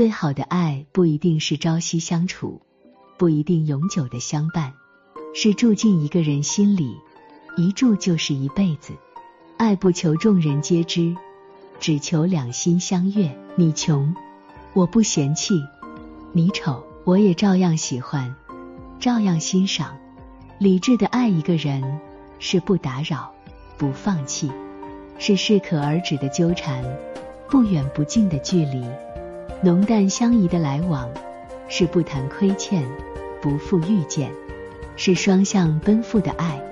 最好的爱不一定是朝夕相处，不一定永久的相伴，是住进一个人心里，一住就是一辈子。爱不求众人皆知，只求两心相悦。你穷，我不嫌弃；你丑，我也照样喜欢，照样欣赏。理智的爱一个人，是不打扰，不放弃，是适可而止的纠缠，不远不近的距离，浓淡相宜的来往，是不谈亏欠，不负遇见，是双向奔赴的爱。